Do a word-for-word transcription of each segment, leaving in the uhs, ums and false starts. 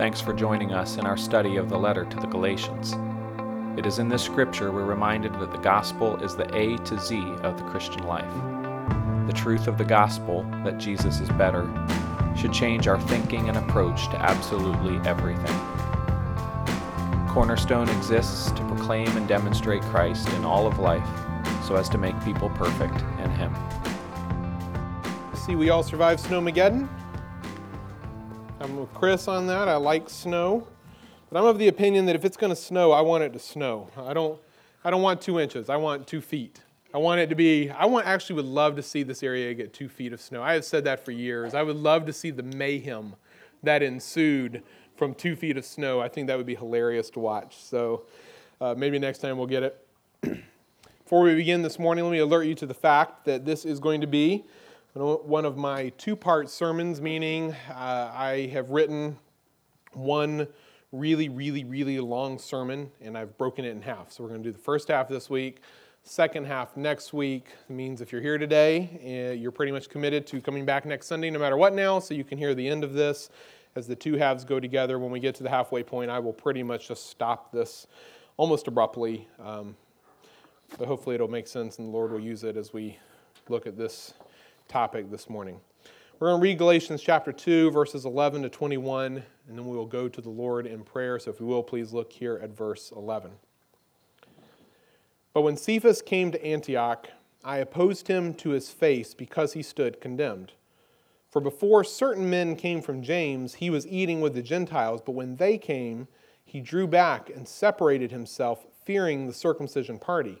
Thanks for joining us in our study of the letter to the Galatians. It is in this scripture we're reminded that the gospel is the A to Z of the Christian life. The truth of the gospel, that Jesus is better, should change our thinking and approach to absolutely everything. Cornerstone exists to proclaim and demonstrate Christ in all of life, so as to make people perfect in Him. See, we all survived Snowmageddon. I'm with Chris on that. I like snow. But I'm of the opinion that if it's going to snow, I want it to snow. I don't I don't want two inches. I want two feet. I want it to be, I want, actually would love to see this area get two feet of snow. I have said that for years. I would love to see the mayhem that ensued from two feet of snow. I think that would be hilarious to watch. So uh, maybe next time we'll get it. Before we begin this morning, let me alert you to the fact that this is going to be one of my two-part sermons, meaning uh, I have written one really, really, really long sermon, and I've broken it in half. So we're going to do the first half this week, second half next week. It means if you're here today, you're pretty much committed to coming back next Sunday no matter what now, so you can hear the end of this. As the two halves go together, when we get to the halfway point, I will pretty much just stop this almost abruptly. Um, but hopefully it'll make sense, and the Lord will use it as we look at this topic this morning. We're going to read Galatians chapter two, verses eleven to twenty-one, and then we will go to the Lord in prayer. So if you will, please look here at verse eleven. But when Cephas came to Antioch, I opposed him to his face because he stood condemned. For before certain men came from James, he was eating with the Gentiles, but when they came, he drew back and separated himself, fearing the circumcision party.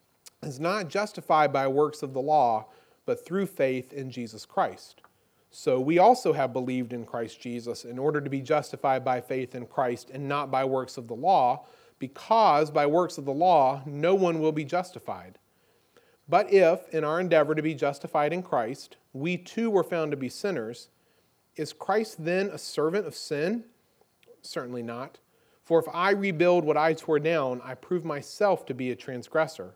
is not justified by works of the law, but through faith in Jesus Christ. So we also have believed in Christ Jesus in order to be justified by faith in Christ and not by works of the law, because by works of the law no one will be justified. But if, in our endeavor to be justified in Christ, we too were found to be sinners, is Christ then a servant of sin? Certainly not. For if I rebuild what I tore down, I prove myself to be a transgressor.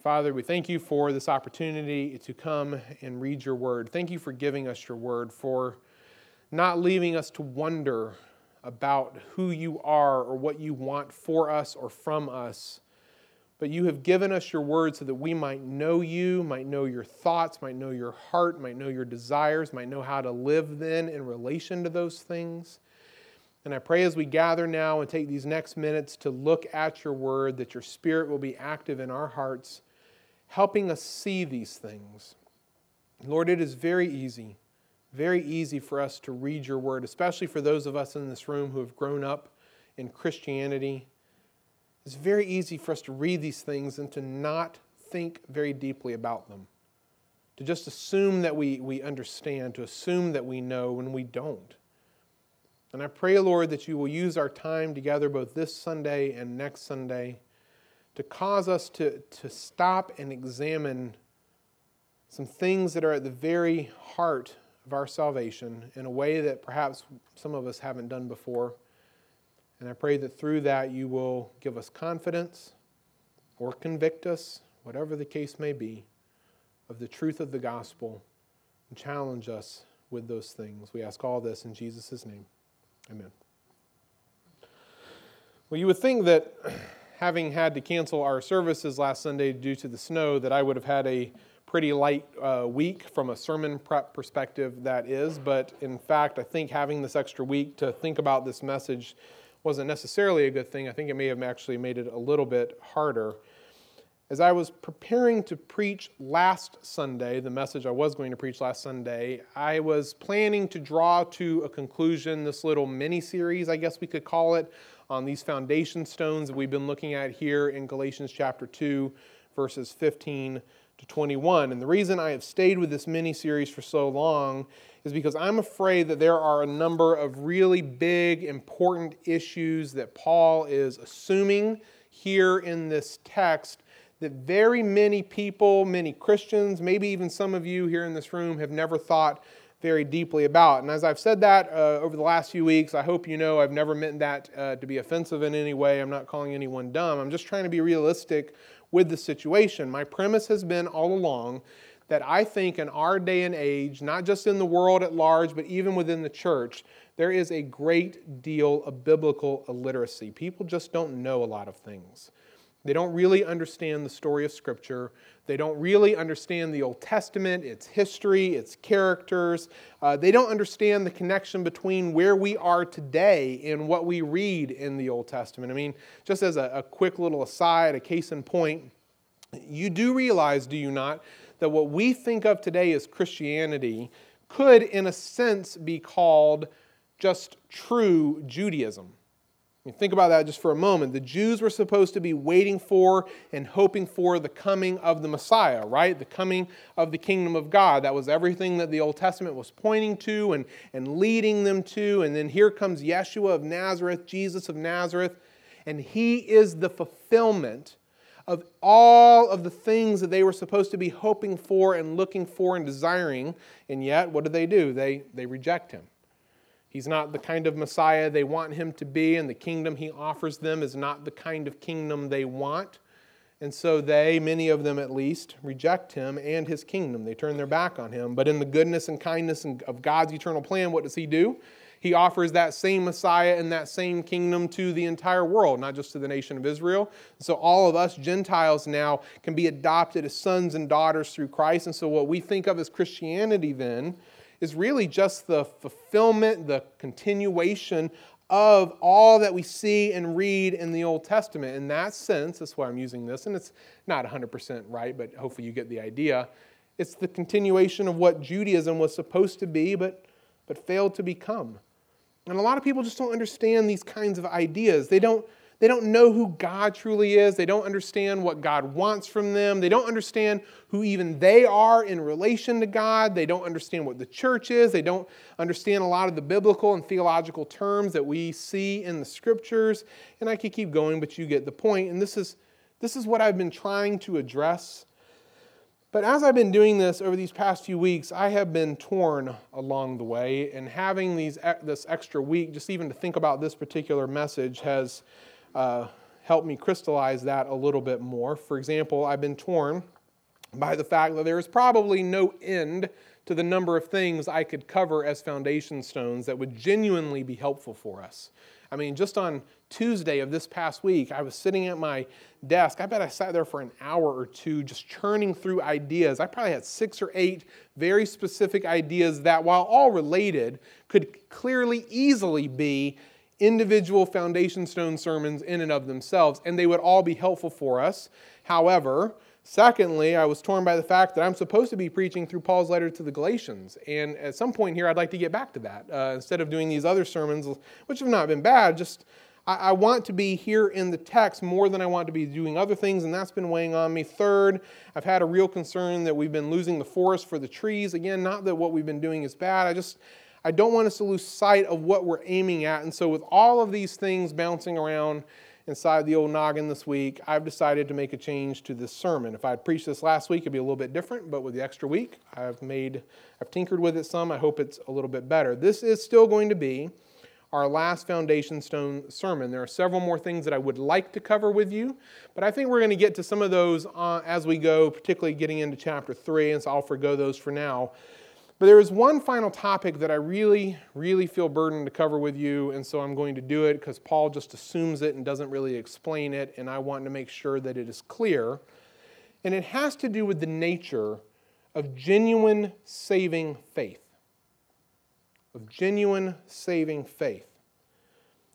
Father, we thank you for this opportunity to come and read your word. Thank you for giving us your word, for not leaving us to wonder about who you are or what you want for us or from us. But you have given us your word so that we might know you, might know your thoughts, might know your heart, might know your desires, might know how to live then in relation to those things. And I pray as we gather now and take these next minutes to look at your word, that your Spirit will be active in our hearts, helping us see these things. Lord, it is very easy, very easy for us to read your word, especially for those of us in this room who have grown up in Christianity. It's very easy for us to read these things and to not think very deeply about them, to just assume that we, we understand, to assume that we know when we don't. And I pray, Lord, that you will use our time together both this Sunday and next Sunday to cause us to, to stop and examine some things that are at the very heart of our salvation in a way that perhaps some of us haven't done before. And I pray that through that you will give us confidence or convict us, whatever the case may be, of the truth of the gospel, and challenge us with those things. We ask all this in Jesus' name. Amen. Well, you would think that having had to cancel our services last Sunday due to the snow, that I would have had a pretty light uh, week from a sermon prep perspective, that is. But in fact, I think having this extra week to think about this message wasn't necessarily a good thing. I think it may have actually made it a little bit harder. As I was preparing to preach last Sunday, the message I was going to preach last Sunday, I was planning to draw to a conclusion this little mini-series, I guess we could call it, on these foundation stones that we've been looking at here in Galatians chapter two, verses fifteen to twenty-one. And the reason I have stayed with this mini-series for so long is because I'm afraid that there are a number of really big, important issues that Paul is assuming here in this text that very many people, many Christians, maybe even some of you here in this room have never thought very deeply about. And as I've said that uh, over the last few weeks, I hope you know I've never meant that uh, to be offensive in any way. I'm not calling anyone dumb. I'm just trying to be realistic with the situation. My premise has been all along that I think in our day and age, not just in the world at large, but even within the church, there is a great deal of biblical illiteracy. People just don't know a lot of things. They don't really understand the story of Scripture. They don't really understand the Old Testament, its history, its characters. Uh, they don't understand the connection between where we are today and what we read in the Old Testament. I mean, just as a, a quick little aside, a case in point, you do realize, do you not, that what we think of today as Christianity could, in a sense, be called just true Judaism. Think about that just for a moment. The Jews were supposed to be waiting for and hoping for the coming of the Messiah, right? The coming of the kingdom of God. That was everything that the Old Testament was pointing to and, and leading them to. And then here comes Yeshua of Nazareth, Jesus of Nazareth, and he is the fulfillment of all of the things that they were supposed to be hoping for and looking for and desiring. And yet, what do they do? They, they reject him. He's not the kind of Messiah they want him to be, and the kingdom he offers them is not the kind of kingdom they want. And so they, many of them at least, reject him and his kingdom. They turn their back on him. But in the goodness and kindness of God's eternal plan, what does he do? He offers that same Messiah and that same kingdom to the entire world, not just to the nation of Israel. So all of us Gentiles now can be adopted as sons and daughters through Christ. And so what we think of as Christianity then is really just the fulfillment, the continuation of all that we see and read in the Old Testament. In that sense, that's why I'm using this, and it's not one hundred percent right, but hopefully you get the idea. It's the continuation of what Judaism was supposed to be, but, but failed to become. And a lot of people just don't understand these kinds of ideas. They don't They don't know who God truly is. They don't understand what God wants from them. They don't understand who even they are in relation to God. They don't understand what the church is. They don't understand a lot of the biblical and theological terms that we see in the Scriptures. And I could keep going, but you get the point. And this is, this is what I've been trying to address. But as I've been doing this over these past few weeks, I have been torn along the way. And having these, this extra week, just even to think about this particular message, has Uh, help me crystallize that a little bit more. For example, I've been torn by the fact that there is probably no end to the number of things I could cover as foundation stones that would genuinely be helpful for us. I mean, just on Tuesday of this past week, I was sitting at my desk. I bet I sat there for an hour or two just churning through ideas. I probably had six or eight very specific ideas that, while all related, could clearly, easily be individual foundation stone sermons in and of themselves, and they would all be helpful for us. However, secondly, I was torn by the fact that I'm supposed to be preaching through Paul's letter to the Galatians, and at some point here I'd like to get back to that. Uh, instead of doing these other sermons, which have not been bad, just I, I want to be here in the text more than I want to be doing other things, and that's been weighing on me. Third, I've had a real concern that we've been losing the forest for the trees. Again, not that what we've been doing is bad, I just... I don't want us to lose sight of what we're aiming at. And so with all of these things bouncing around inside the old noggin this week, I've decided to make a change to this sermon. If I had preached this last week, it'd be a little bit different, but with the extra week, I've made, I've tinkered with it some. I hope it's a little bit better. This is still going to be our last foundation stone sermon. There are several more things that I would like to cover with you, but I think we're going to get to some of those uh, as we go, particularly getting into chapter three, and so I'll forgo those for now. But there is one final topic that I really, really feel burdened to cover with you, and so I'm going to do it because Paul just assumes it and doesn't really explain it, and I want to make sure that it is clear. And it has to do with the nature of genuine saving faith. Of genuine saving faith.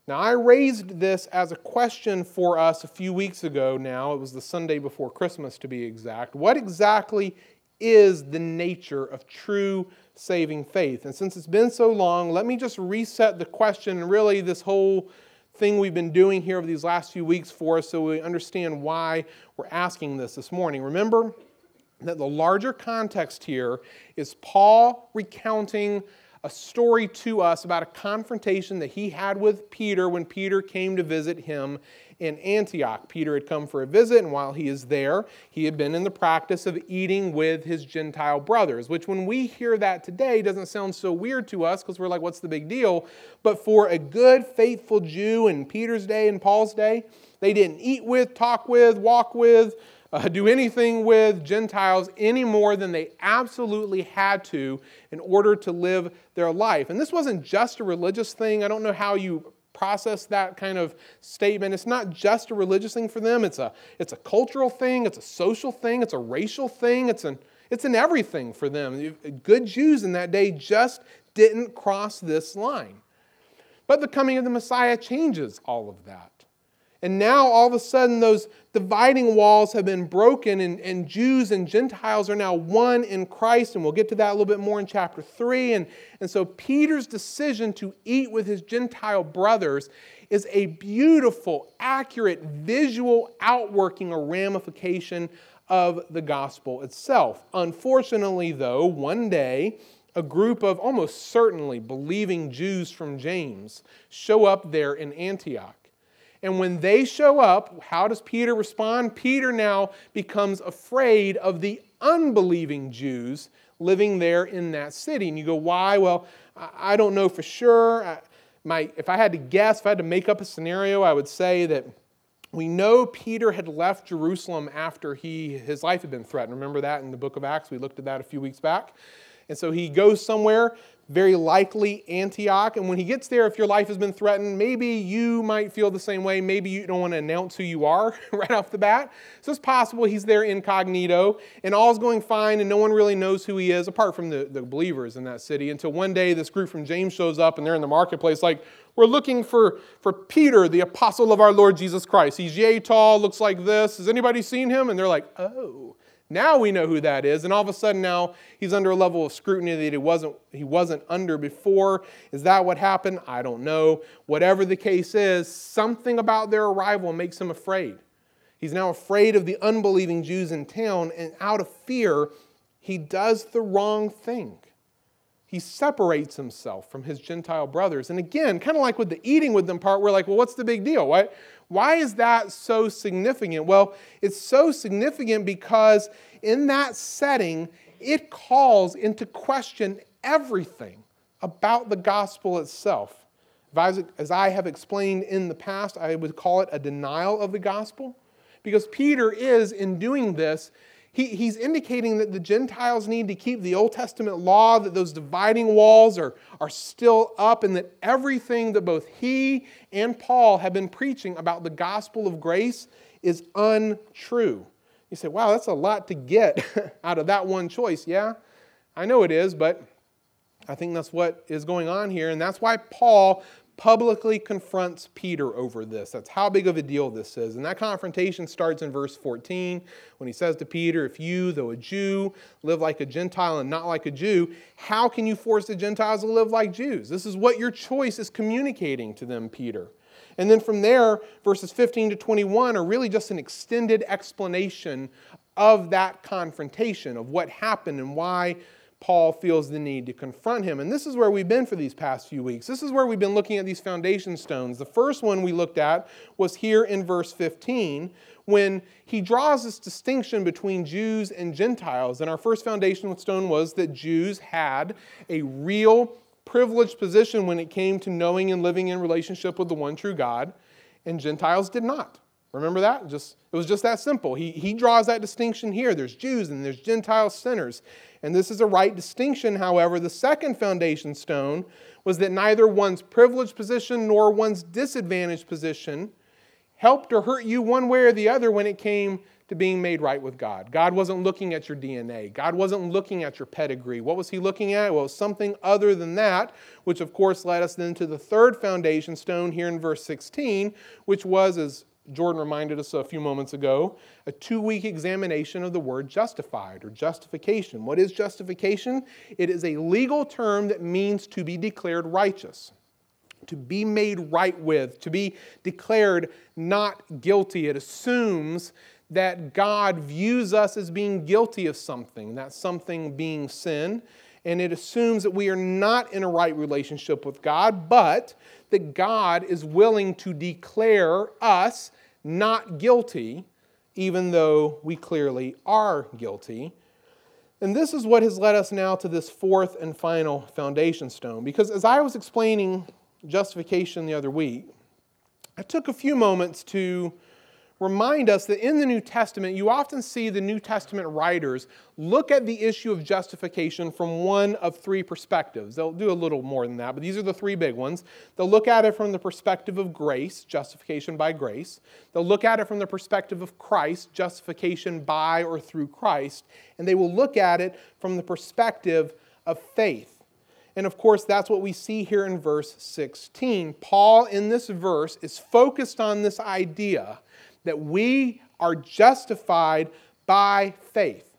Now, I raised this as a question for us a few weeks ago now. It was the Sunday before Christmas, to be exact. What exactly is the nature of true saving faith? And since it's been so long, let me just reset the question and really this whole thing we've been doing here over these last few weeks for us so we understand why we're asking this this morning. Remember that the larger context here is Paul recounting a story to us about a confrontation that he had with Peter when Peter came to visit him in Antioch. Peter had come for a visit, and while he is there, he had been in the practice of eating with his Gentile brothers, which when we hear that today doesn't sound so weird to us because we're like, what's the big deal? But for a good, faithful Jew in Peter's day and Paul's day, they didn't eat with, talk with, walk with, Uh, do anything with Gentiles any more than they absolutely had to in order to live their life. And this wasn't just a religious thing. I don't know how you process that kind of statement. It's not just a religious thing for them. It's a, it's a cultural thing. It's a social thing. It's a racial thing. It's an, it's an everything for them. Good Jews in that day just didn't cross this line. But the coming of the Messiah changes all of that. And now all of a sudden those dividing walls have been broken and, and Jews and Gentiles are now one in Christ. And we'll get to that a little bit more in chapter three. And, and so Peter's decision to eat with his Gentile brothers is a beautiful, accurate, visual outworking or ramification of the gospel itself. Unfortunately, though, one day a group of almost certainly believing Jews from James show up there in Antioch. And when they show up, how does Peter respond? Peter now becomes afraid of the unbelieving Jews living there in that city. And you go, why? Well, I don't know for sure. I, my, if I had to guess, if I had to make up a scenario, I would say that we know Peter had left Jerusalem after he his life had been threatened. Remember that in the book of Acts? We looked at that a few weeks back. And so he goes somewhere, very likely Antioch. And when he gets there, if your life has been threatened, maybe you might feel the same way. Maybe you don't want to announce who you are right off the bat. So it's possible he's there incognito and all's going fine and no one really knows who he is apart from the, the believers in that city until one day this group from James shows up and they're in the marketplace like, we're looking for, for Peter, the apostle of our Lord Jesus Christ. He's yay tall, looks like this. Has anybody seen him? And they're like, oh. Now we know who that is, and all of a sudden now he's under a level of scrutiny that he wasn't, he wasn't under before. Is that what happened? I don't know. Whatever the case is, something about their arrival makes him afraid. He's now afraid of the unbelieving Jews in town, and out of fear, he does the wrong thing. He separates himself from his Gentile brothers. And again, kind of like with the eating with them part, we're like, well, what's the big deal? Why, why is that so significant? Well, it's so significant because in that setting, it calls into question everything about the gospel itself. As I have explained in the past, I would call it a denial of the gospel because Peter is, in doing this, He, he's indicating that the Gentiles need to keep the Old Testament law, that those dividing walls are, are still up, and that everything that both he and Paul have been preaching about the gospel of grace is untrue. You say, wow, that's a lot to get out of that one choice. Yeah, I know it is, but I think that's what is going on here, and that's why Paul publicly confronts Peter over this. That's how big of a deal this is. And that confrontation starts in verse fourteen when he says to Peter, if you, though a Jew, live like a Gentile and not like a Jew, how can you force the Gentiles to live like Jews? This is what your choice is communicating to them, Peter. And then from there, verses fifteen to twenty-one are really just an extended explanation of that confrontation, of what happened and why Paul feels the need to confront him. And this is where we've been for these past few weeks. This is where we've been looking at these foundation stones. The first one we looked at was here in verse fifteen, when he draws this distinction between Jews and Gentiles. And our first foundational stone was that Jews had a real privileged position when it came to knowing and living in relationship with the one true God, and Gentiles did not. Remember that? Just, it was just that simple. He, he draws that distinction here. There's Jews and there's Gentile sinners. And this is a right distinction, however. The second foundation stone was that neither one's privileged position nor one's disadvantaged position helped or hurt you one way or the other when it came to being made right with God. God wasn't looking at your D N A. God wasn't looking at your pedigree. What was he looking at? Well, something other than that, which of course led us then to the third foundation stone here in verse sixteen, which was, as Jordan reminded us a few moments ago, a two-week examination of the word justified or justification. What is justification? It is a legal term that means to be declared righteous, to be made right with, to be declared not guilty. It assumes that God views us as being guilty of something, that something being sin. And it assumes that we are not in a right relationship with God, but that God is willing to declare us not guilty, even though we clearly are guilty. And this is what has led us now to this fourth and final foundation stone. Because as I was explaining justification the other week, I took a few moments to remind us that in the New Testament, you often see the New Testament writers look at the issue of justification from one of three perspectives. They'll do a little more than that, but these are the three big ones. They'll look at it from the perspective of grace, justification by grace. They'll look at it from the perspective of Christ, justification by or through Christ. And they will look at it from the perspective of faith. And of course, that's what we see here in verse sixteen. Paul, in this verse, is focused on this idea that we are justified by faith,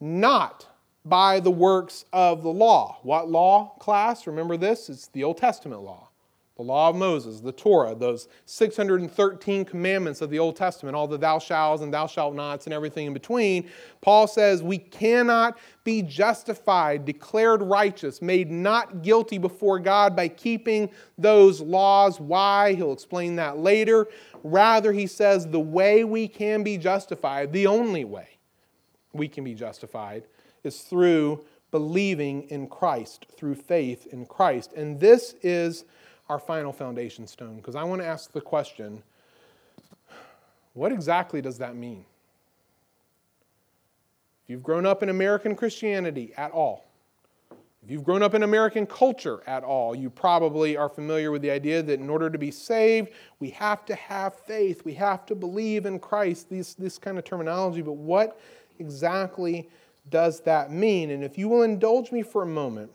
not by the works of the law. What law, class? Remember this? It's the Old Testament law, the law of Moses, the Torah, those six hundred thirteen commandments of the Old Testament, all the thou shalt and thou shalt nots and everything in between. Paul says we cannot be justified, declared righteous, made not guilty before God by keeping those laws. Why? He'll explain that later. Rather, he says the way we can be justified, the only way we can be justified, is through believing in Christ, through faith in Christ. And this is our final foundation stone, because I want to ask the question, what exactly does that mean? If you've grown up in American Christianity at all, if you've grown up in American culture at all, you probably are familiar with the idea that in order to be saved, we have to have faith, we have to believe in Christ, these, this kind of terminology. But what exactly does that mean? And if you will indulge me for a moment,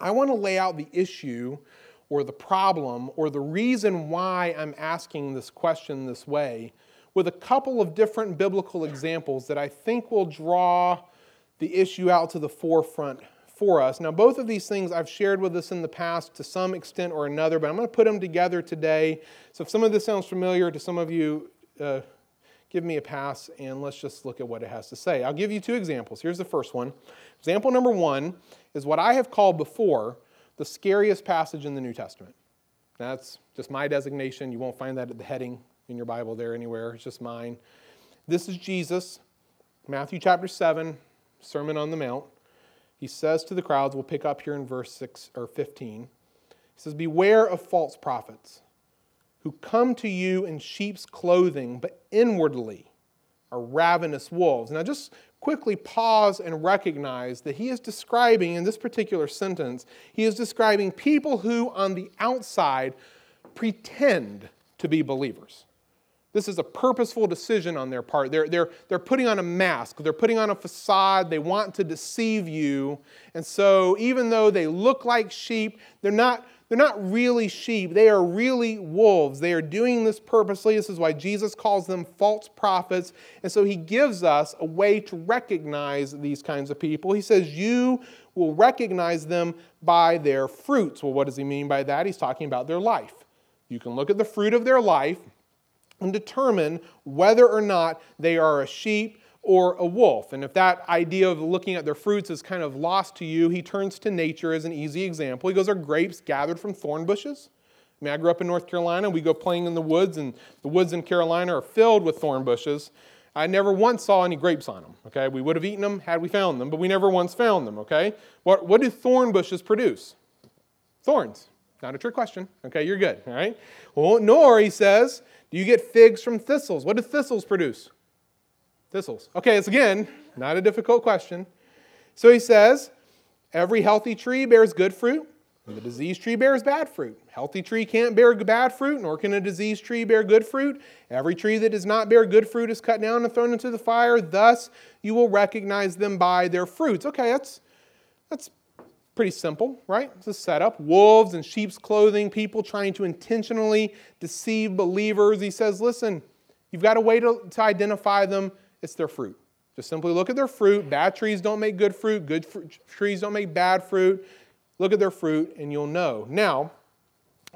I want to lay out the issue or the problem, or the reason why I'm asking this question this way, with a couple of different biblical examples that I think will draw the issue out to the forefront for us. Now, both of these things I've shared with us in the past to some extent or another, but I'm going to put them together today. So if some of this sounds familiar to some of you, uh, give me a pass, and let's just look at what it has to say. I'll give you two examples. Here's the first one. Example number one is what I have called before the scariest passage in the New Testament. Now, that's just my designation. You won't find that at the heading in your Bible there anywhere. It's just mine. This is Jesus, Matthew chapter seven, Sermon on the Mount. He says to the crowds, we'll pick up here in verse six or fifteen. He says, "Beware of false prophets who come to you in sheep's clothing, but inwardly are ravenous wolves." Now, just quickly pause and recognize that he is describing, in this particular sentence, he is describing people who on the outside pretend to be believers. This is a purposeful decision on their part. They're, they're, they're putting on a mask. They're putting on a facade. They want to deceive you. And so even though they look like sheep, they're not They're not really sheep. They are really wolves. They are doing this purposely. This is why Jesus calls them false prophets. And so he gives us a way to recognize these kinds of people. He says, you will recognize them by their fruits. Well, what does he mean by that? He's talking about their life. You can look at the fruit of their life and determine whether or not they are a sheep or a wolf. And if that idea of looking at their fruits is kind of lost to you, he turns to nature as an easy example. He goes, are grapes gathered from thorn bushes? I mean, I grew up in North Carolina. We go playing in the woods, and the woods in Carolina are filled with thorn bushes. I never once saw any grapes on them, okay? We would have eaten them had we found them, but we never once found them, okay? What, what do thorn bushes produce? Thorns. Not a trick question. Okay, you're good, all right? Well, nor, he says, do you get figs from thistles? What do thistles produce? Thistles. Okay, it's again, not a difficult question. So he says, every healthy tree bears good fruit, And the diseased tree bears bad fruit. Healthy tree can't bear bad fruit, nor can a diseased tree bear good fruit. Every tree that does not bear good fruit is cut down and thrown into the fire. Thus, you will recognize them by their fruits. Okay, that's, that's pretty simple, right? It's a setup. Wolves in sheep's clothing, people trying to intentionally deceive believers. He says, listen, you've got a way to, to identify them. It's their fruit. Just simply look at their fruit. Bad trees don't make good fruit. Good fruit, trees don't make bad fruit. Look at their fruit and you'll know. Now,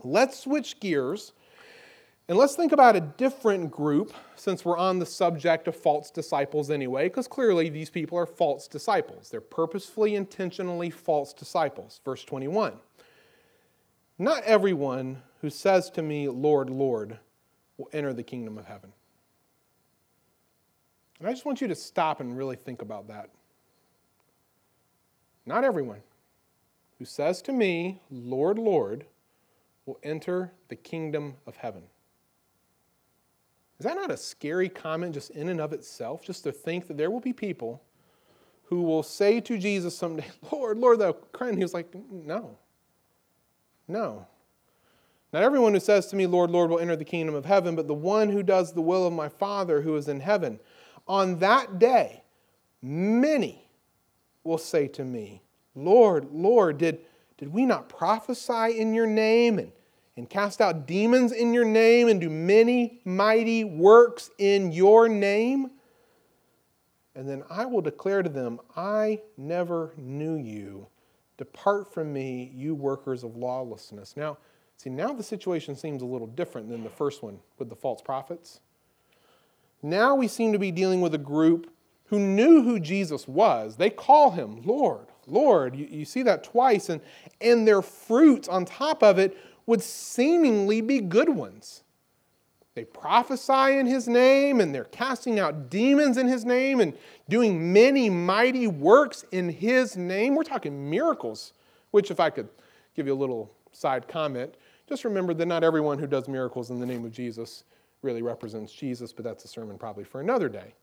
let's switch gears and let's think about a different group, since we're on the subject of false disciples anyway, because clearly these people are false disciples. They're purposefully, intentionally false disciples. Verse twenty-one, not everyone who says to me, Lord, Lord, will enter the kingdom of heaven. And I just want you to stop and really think about that. Not everyone who says to me, Lord, Lord, will enter the kingdom of heaven. Is that not a scary comment just in and of itself? Just to think that there will be people who will say to Jesus someday, Lord, Lord, thou Christ. He was like, no, no. Not everyone who says to me, Lord, Lord, will enter the kingdom of heaven, but the one who does the will of my Father who is in heaven. On that day, many will say to me, Lord, Lord, did, did we not prophesy in your name and, and cast out demons in your name and do many mighty works in your name? And then I will declare to them, I never knew you. Depart from me, you workers of lawlessness. Now, see, now the situation seems a little different than the first one with the false prophets. Now we seem to be dealing with a group who knew who Jesus was. They call him Lord. Lord, you, you see that twice, and, and their fruits on top of it would seemingly be good ones. They prophesy in his name, and they're casting out demons in his name, and doing many mighty works in his name. We're talking miracles, which if I could give you a little side comment, just remember that not everyone who does miracles in the name of Jesus really represents Jesus, but that's a sermon probably for another day.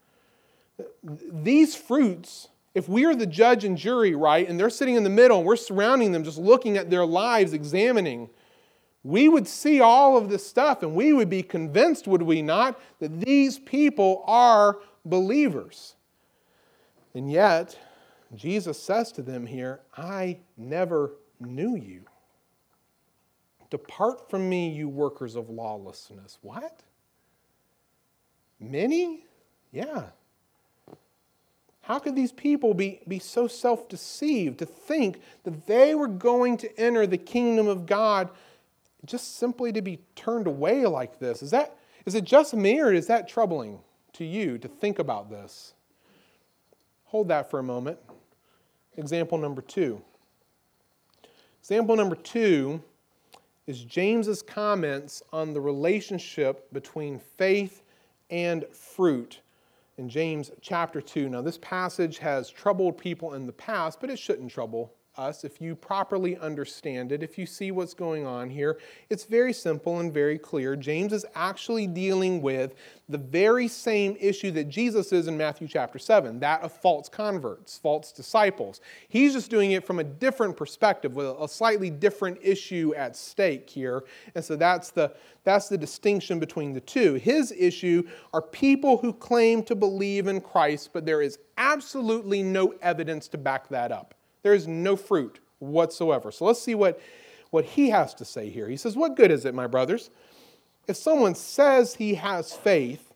These fruits, if we are the judge and jury, right, and they're sitting in the middle and we're surrounding them, just looking at their lives, examining, we would see all of this stuff and we would be convinced, would we not, that these people are believers. And yet, Jesus says to them here, I never knew you. Depart from me, you workers of lawlessness. What? Many? Yeah. How could these people be, be so self-deceived to think that they were going to enter the kingdom of God just simply to be turned away like this? Is that, is it just me, or is that troubling to you to think about this? Hold that for a moment. Example number two. Example number two is James's comments on the relationship between faith and fruit. In James chapter two. Now, this passage has troubled people in the past, but it shouldn't trouble us if you properly understand it, if you see what's going on here. It's very simple and very clear. James is actually dealing with the very same issue that Jesus is in Matthew chapter seven, that of false converts, false disciples. He's just doing it from a different perspective, with a slightly different issue at stake here. And so that's the, that's the distinction between the two. His issue are people who claim to believe in Christ, but there is absolutely no evidence to back that up. There is no fruit whatsoever. So let's see what, what he has to say here. He says, what good is it, my brothers, if someone says he has faith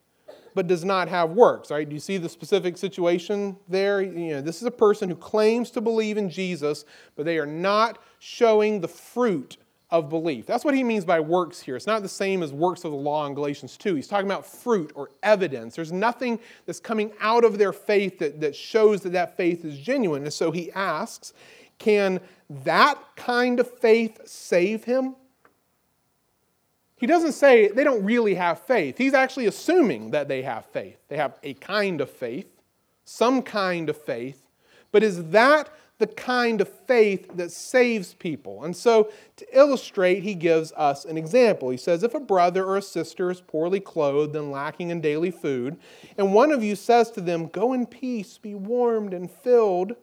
but does not have works? All right, do you see the specific situation there? You know, this is a person who claims to believe in Jesus, but they are not showing the fruit of belief. That's what he means by works here. It's not the same as works of the law in Galatians two. He's talking about fruit or evidence. There's nothing that's coming out of their faith that, that shows that that faith is genuine. And so he asks, can that kind of faith save him? He doesn't say they don't really have faith. He's actually assuming that they have faith. They have a kind of faith, some kind of faith. But is that the kind of faith that saves people? And so, to illustrate, he gives us an example. He says, if a brother or a sister is poorly clothed and lacking in daily food, and one of you says to them, go in peace, be warmed and filled,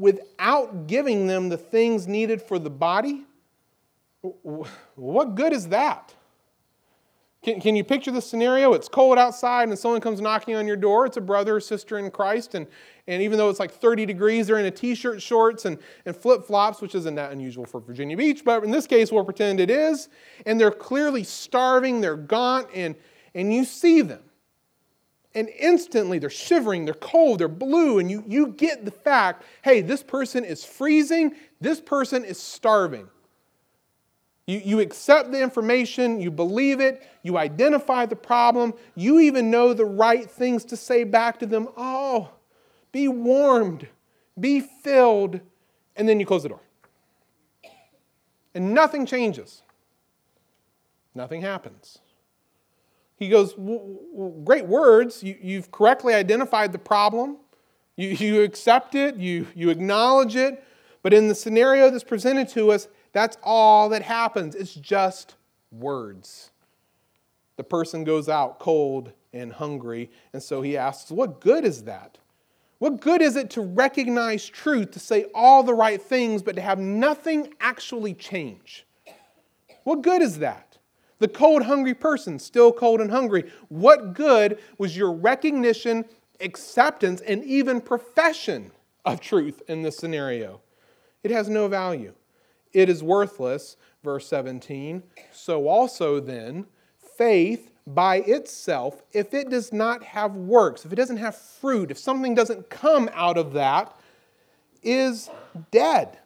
without giving them the things needed for the body, what good is that? Can, can you picture this scenario? It's cold outside and someone comes knocking on your door. It's a brother or sister in Christ. And, and even though it's like thirty degrees, they're in a t-shirt, shorts, and, and flip-flops, which isn't that unusual for Virginia Beach. But in this case, we'll pretend it is. And they're clearly starving. They're gaunt. And, and you see them. And instantly, they're shivering. They're cold. They're blue. And you, you get the fact, hey, this person is freezing. This person is starving. You, you accept the information, you believe it, you identify the problem, you even know the right things to say back to them. Oh, be warmed, be filled, and then you close the door. And nothing changes. Nothing happens. He goes, well, well, great words, you, you've correctly identified the problem, you, you accept it, you, you acknowledge it, but in the scenario that's presented to us, that's all that happens. It's just words. The person goes out cold and hungry, and so he asks, what good is that? What good is it to recognize truth, to say all the right things, but to have nothing actually change? What good is that? The cold, hungry person, still cold and hungry. What good was your recognition, acceptance, and even profession of truth in this scenario? It has no value. It is worthless, verse seventeen. So also then, faith by itself, if it does not have works, if it doesn't have fruit, if something doesn't come out of that, is dead.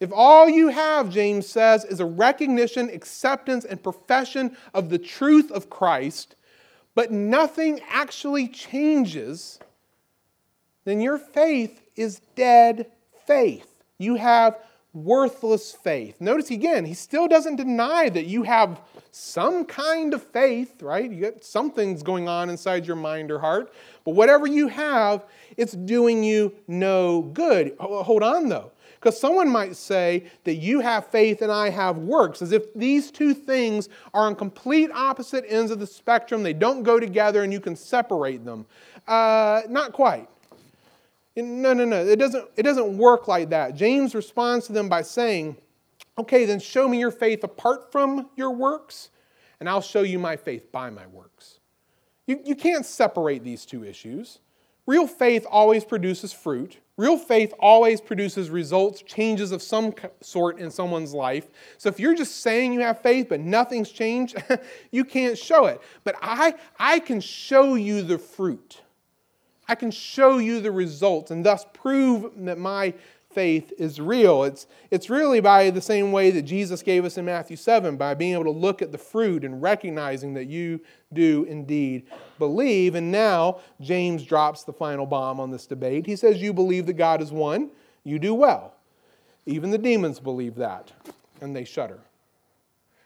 If all you have, James says, is a recognition, acceptance, and profession of the truth of Christ, but nothing actually changes, then your faith is dead faith. You have worthless faith. Notice again, he still doesn't deny that you have some kind of faith, right? You got something's going on inside your mind or heart. But whatever you have, it's doing you no good. Hold on, though, because someone might say that you have faith and I have works, as if these two things are on complete opposite ends of the spectrum. They don't go together and you can separate them. Uh, not quite. No, no, no, it doesn't, it doesn't work like that. James responds to them by saying, okay, then show me your faith apart from your works, and I'll show you my faith by my works. You, you can't separate these two issues. Real faith always produces fruit. Real faith always produces results, changes of some sort in someone's life. So if you're just saying you have faith but nothing's changed, you can't show it. But I, I can show you the fruit. I can show you the results and thus prove that my faith is real. It's, it's really by the same way that Jesus gave us in Matthew seven, by being able to look at the fruit and recognizing that you do indeed believe. And now James drops the final bomb on this debate. He says, you believe that God is one, you do well. Even the demons believe that, and they shudder.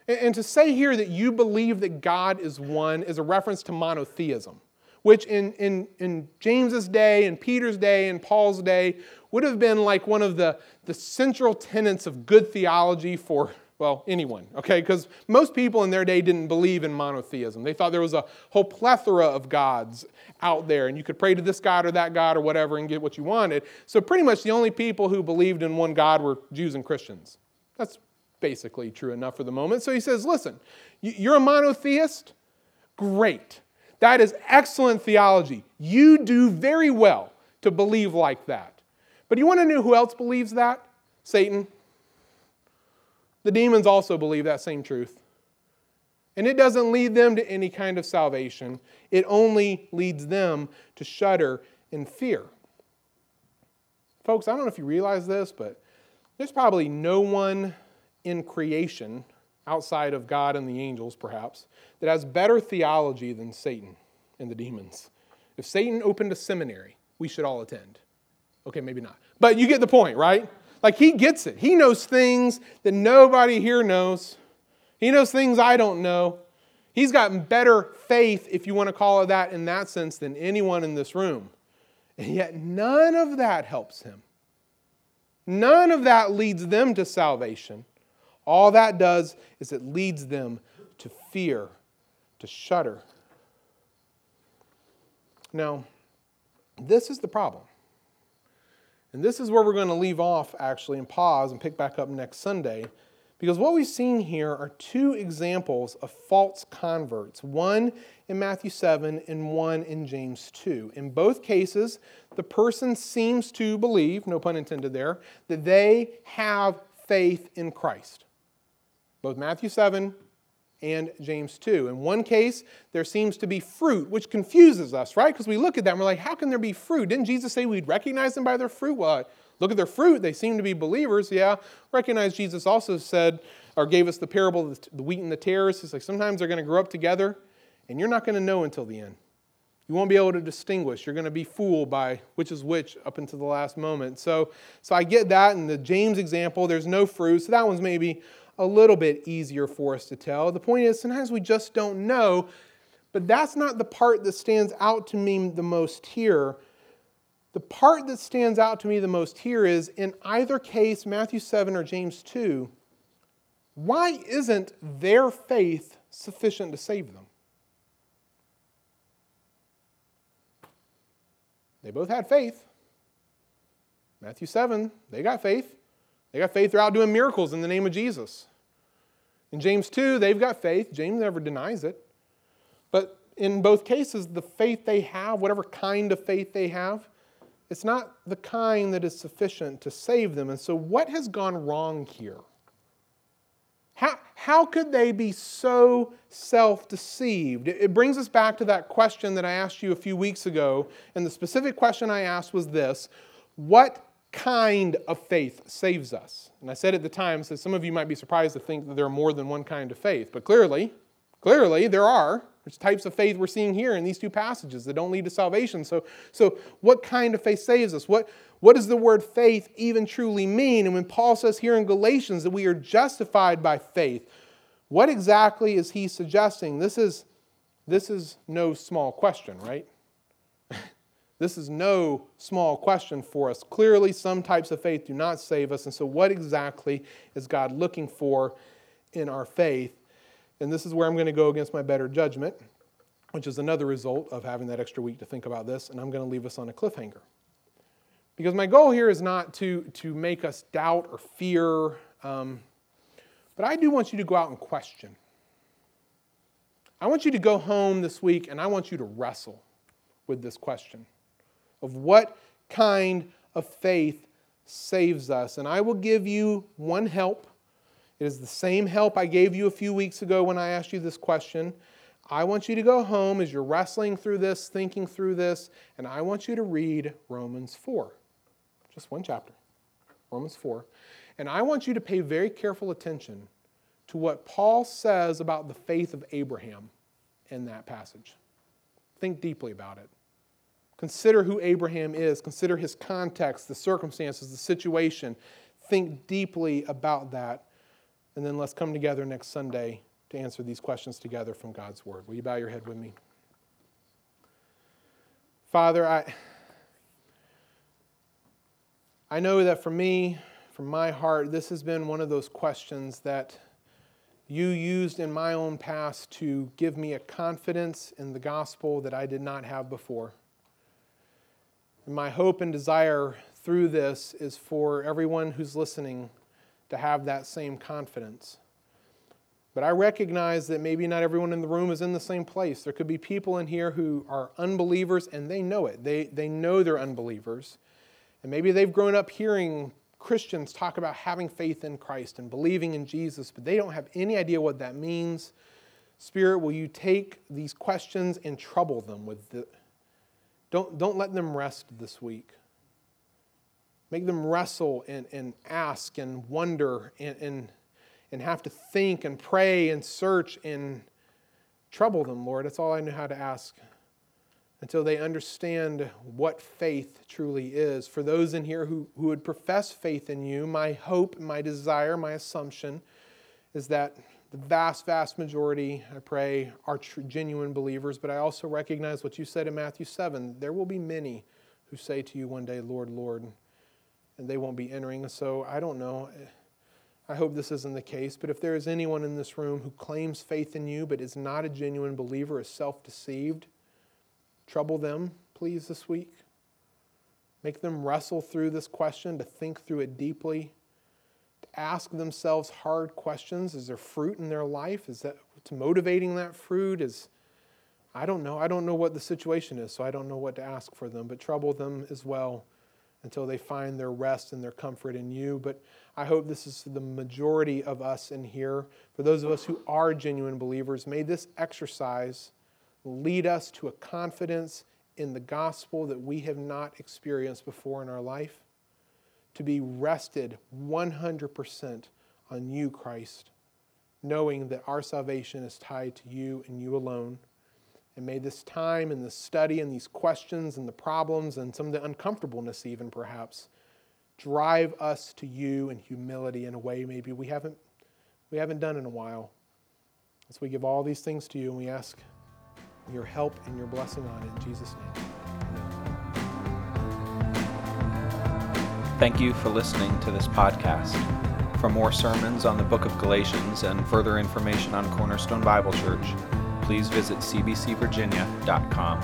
And, and to say here that you believe that God is one is a reference to monotheism, which in, in, in James's day, in Peter's day, in Paul's day, would have been like one of the, the central tenets of good theology for, well, anyone, okay? Because most people in their day didn't believe in monotheism. They thought there was a whole plethora of gods out there, and you could pray to this god or that god or whatever and get what you wanted. So pretty much the only people who believed in one God were Jews and Christians. That's basically true enough for the moment. So he says, listen, you're a monotheist? Great. That is excellent theology. You do very well to believe like that. But you want to know who else believes that? Satan. The demons also believe that same truth. And it doesn't lead them to any kind of salvation. It only leads them to shudder and fear. Folks, I don't know if you realize this, but there's probably no one in creation outside of God and the angels, perhaps, that has better theology than Satan and the demons. If Satan opened a seminary, we should all attend. Okay, maybe not. But you get the point, right? Like, he gets it. He knows things that nobody here knows. He knows things I don't know. He's gotten better faith, if you want to call it that in that sense, than anyone in this room. And yet none of that helps him. None of that leads them to salvation. All that does is it leads them to fear, to shudder. Now, this is the problem. And this is where we're going to leave off, actually, and pause and pick back up next Sunday. Because what we've seen here are two examples of false converts, one in Matthew seven and one in James two. In both cases, the person seems to believe, no pun intended there, that they have faith in Christ. Both Matthew seven and James two. In one case, there seems to be fruit, which confuses us, right? Because we look at that and we're like, how can there be fruit? Didn't Jesus say we'd recognize them by their fruit? Well, look at their fruit. They seem to be believers. Yeah, recognize Jesus also said, or gave us the parable of the wheat and the tares. It's like sometimes they're going to grow up together, and you're not going to know until the end. You won't be able to distinguish. You're going to be fooled by which is which up until the last moment. So, so I get that. In the James example, there's no fruit. So that one's maybe a little bit easier for us to tell. The point is, sometimes we just don't know. But that's not the part that stands out to me the most here. The part that stands out to me the most here is, in either case, Matthew seven or James two, why isn't their faith sufficient to save them? They both had faith. Matthew seven, they got faith. They got faith throughout doing miracles in the name of Jesus. In James two, they've got faith. James never denies it. But in both cases, the faith they have, whatever kind of faith they have, it's not the kind that is sufficient to save them. And so what has gone wrong here? How, how could they be so self-deceived? It brings us back to that question that I asked you a few weeks ago. And the specific question I asked was this: what kind of faith saves us? And I said at the time, so some of you might be surprised to think that there are more than one kind of faith. But clearly, clearly there are. There's types of faith we're seeing here in these two passages that don't lead to salvation. So, so what kind of faith saves us? What, what does the word faith even truly mean? And when Paul says here in Galatians that we are justified by faith, what exactly is he suggesting? This is, this is no small question, right? This is no small question for us. Clearly, some types of faith do not save us. And so what exactly is God looking for in our faith? And this is where I'm going to go against my better judgment, which is another result of having that extra week to think about this, and I'm going to leave us on a cliffhanger. Because my goal here is not to, to make us doubt or fear, um, but I do want you to go out and question. I want you to go home this week, and I want you to wrestle with this question of what kind of faith saves us. And I will give you one help. It is the same help I gave you a few weeks ago when I asked you this question. I want you to go home as you're wrestling through this, thinking through this, and I want you to read Romans four. Just one chapter, Romans four. And I want you to pay very careful attention to what Paul says about the faith of Abraham in that passage. Think deeply about it. Consider who Abraham is. Consider his context, the circumstances, the situation. Think deeply about that. And then let's come together next Sunday to answer these questions together from God's Word. Will you bow your head with me? Father, I, I know that for me, from my heart, this has been one of those questions that you used in my own past to give me a confidence in the gospel that I did not have before. And my hope and desire through this is for everyone who's listening to have that same confidence. But I recognize that maybe not everyone in the room is in the same place. There could be people in here who are unbelievers, and they know it. They, they know they're unbelievers. And maybe they've grown up hearing Christians talk about having faith in Christ and believing in Jesus, but they don't have any idea what that means. Spirit, will you take these questions and trouble them with the... Don't, don't let them rest this week. Make them wrestle and, and ask and wonder and, and, and have to think and pray and search and trouble them, Lord. That's all I know how to ask until they understand what faith truly is. For those in here who, who would profess faith in you, my hope, my desire, my assumption is that the vast, vast majority, I pray, are true, genuine believers. But I also recognize what you said in Matthew seven. There will be many who say to you one day, Lord, Lord, and they won't be entering. So I don't know. I hope this isn't the case. But if there is anyone in this room who claims faith in you but is not a genuine believer, is self-deceived, trouble them, please, this week. Make them wrestle through this question, to think through it deeply, to ask themselves hard questions. Is there fruit in their life? Is that what's motivating that fruit? Is I don't know. I don't know what the situation is, so I don't know what to ask for them, but trouble them as well until they find their rest and their comfort in you. But I hope this is the majority of us in here. For those of us who are genuine believers, may this exercise lead us to a confidence in the gospel that we have not experienced before in our life, to be rested one hundred percent on you, Christ, knowing that our salvation is tied to you and you alone. And may this time and this study and these questions and the problems and some of the uncomfortableness even perhaps drive us to you in humility in a way maybe we haven't, we haven't done in a while. As we give all these things to you and we ask your help and your blessing on it in Jesus' name. Thank you for listening to this podcast. For more sermons on the book of Galatians and further information on Cornerstone Bible Church, please visit c b c virginia dot com.